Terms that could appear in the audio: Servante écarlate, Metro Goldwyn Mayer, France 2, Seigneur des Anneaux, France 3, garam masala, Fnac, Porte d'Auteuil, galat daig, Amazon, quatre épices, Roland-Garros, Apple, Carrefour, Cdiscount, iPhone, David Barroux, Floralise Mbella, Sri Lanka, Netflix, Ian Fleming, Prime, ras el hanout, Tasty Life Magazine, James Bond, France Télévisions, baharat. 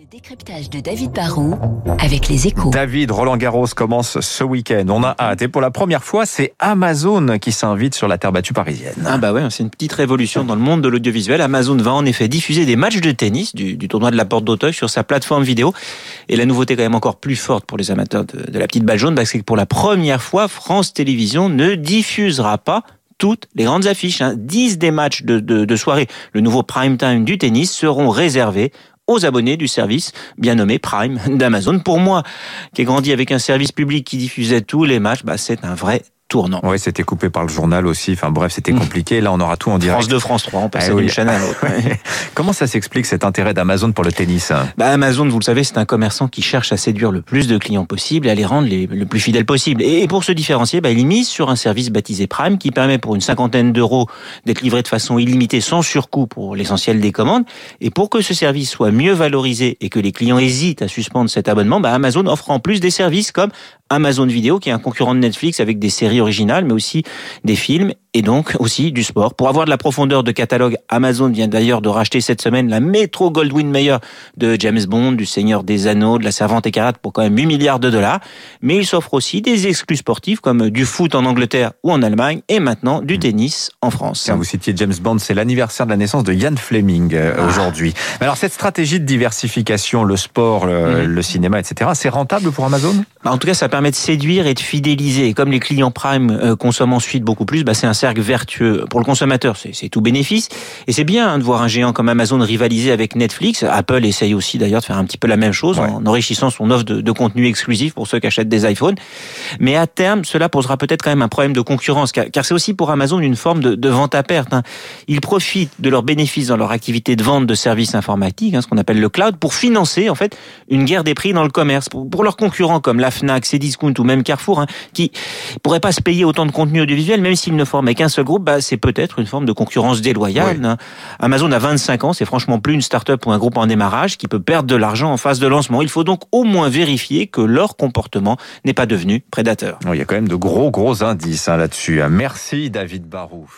Le décryptage de David Barroux avec les Échos. David, Roland-Garros commence ce week-end. On a hâte. Et pour la première fois, c'est Amazon qui s'invite sur la terre battue parisienne. Ah bah ouais, c'est une petite révolution dans le monde de l'audiovisuel. Amazon va en effet diffuser des matchs de tennis du tournoi de la Porte d'Auteuil sur sa plateforme vidéo. Et la nouveauté quand même encore plus forte pour les amateurs de la petite balle jaune, parce que pour la première fois, France Télévisions ne diffusera pas toutes les grandes affiches. 10 des matchs de soirée, le nouveau prime time du tennis, seront réservés aux abonnés du service bien nommé Prime d'Amazon. Pour moi, qui ai grandi avec un service public qui diffusait tous les matchs, c'est un vrai tournant. Oui, c'était coupé par le journal aussi. Enfin bref, c'était compliqué. Là, on aura tout en direct. France 2, France 3, on passe d'une chaîne à l'autre. Comment ça s'explique cet intérêt d'Amazon pour le tennis? Amazon, vous le savez, c'est un commerçant qui cherche à séduire le plus de clients possible et à les rendre le plus fidèles possible. Et pour se différencier, il mise sur un service baptisé Prime qui permet pour une €50 d'être livré de façon illimitée sans surcoût pour l'essentiel des commandes. Et pour que ce service soit mieux valorisé et que les clients hésitent à suspendre cet abonnement, Amazon offre en plus des services comme Amazon Vidéo, qui est un concurrent de Netflix avec des séries originales, mais aussi des films et donc aussi du sport. Pour avoir de la profondeur de catalogue, Amazon vient d'ailleurs de racheter cette semaine la Metro Goldwyn Mayer de James Bond, du Seigneur des Anneaux, de la Servante écarlate pour quand même $8 milliards. Mais il s'offre aussi des exclus sportifs comme du foot en Angleterre ou en Allemagne et maintenant du tennis en France. Quand vous citiez James Bond, c'est l'anniversaire de la naissance de Ian Fleming aujourd'hui. Alors cette stratégie de diversification, le sport, le cinéma, etc., c'est rentable pour Amazon ? En tout cas, ça permet de séduire et de fidéliser. Et comme les clients Prime consomment ensuite beaucoup plus, c'est un cercle vertueux. Pour le consommateur, c'est tout bénéfice. Et c'est bien de voir un géant comme Amazon rivaliser avec Netflix. Apple essaye aussi d'ailleurs de faire un petit peu la même chose en enrichissant son offre de contenu exclusif pour ceux qui achètent des iPhones. Mais à terme, cela posera peut-être quand même un problème de concurrence, car c'est aussi pour Amazon une forme de vente à perte. Ils profitent de leurs bénéfices dans leur activité de vente de services informatiques, ce qu'on appelle le cloud, pour financer en fait une guerre des prix dans le commerce. Pour leurs concurrents comme la Fnac, Cdiscount ou même Carrefour, qui pourraient pas se payer autant de contenu audiovisuel, même s'ils ne forment avec un seul groupe, c'est peut-être une forme de concurrence déloyale. Oui. Amazon a 25 ans, c'est franchement plus une start-up ou un groupe en démarrage qui peut perdre de l'argent en phase de lancement. Il faut donc au moins vérifier que leur comportement n'est pas devenu prédateur. Il y a quand même de gros indices là-dessus. Merci David Barroux.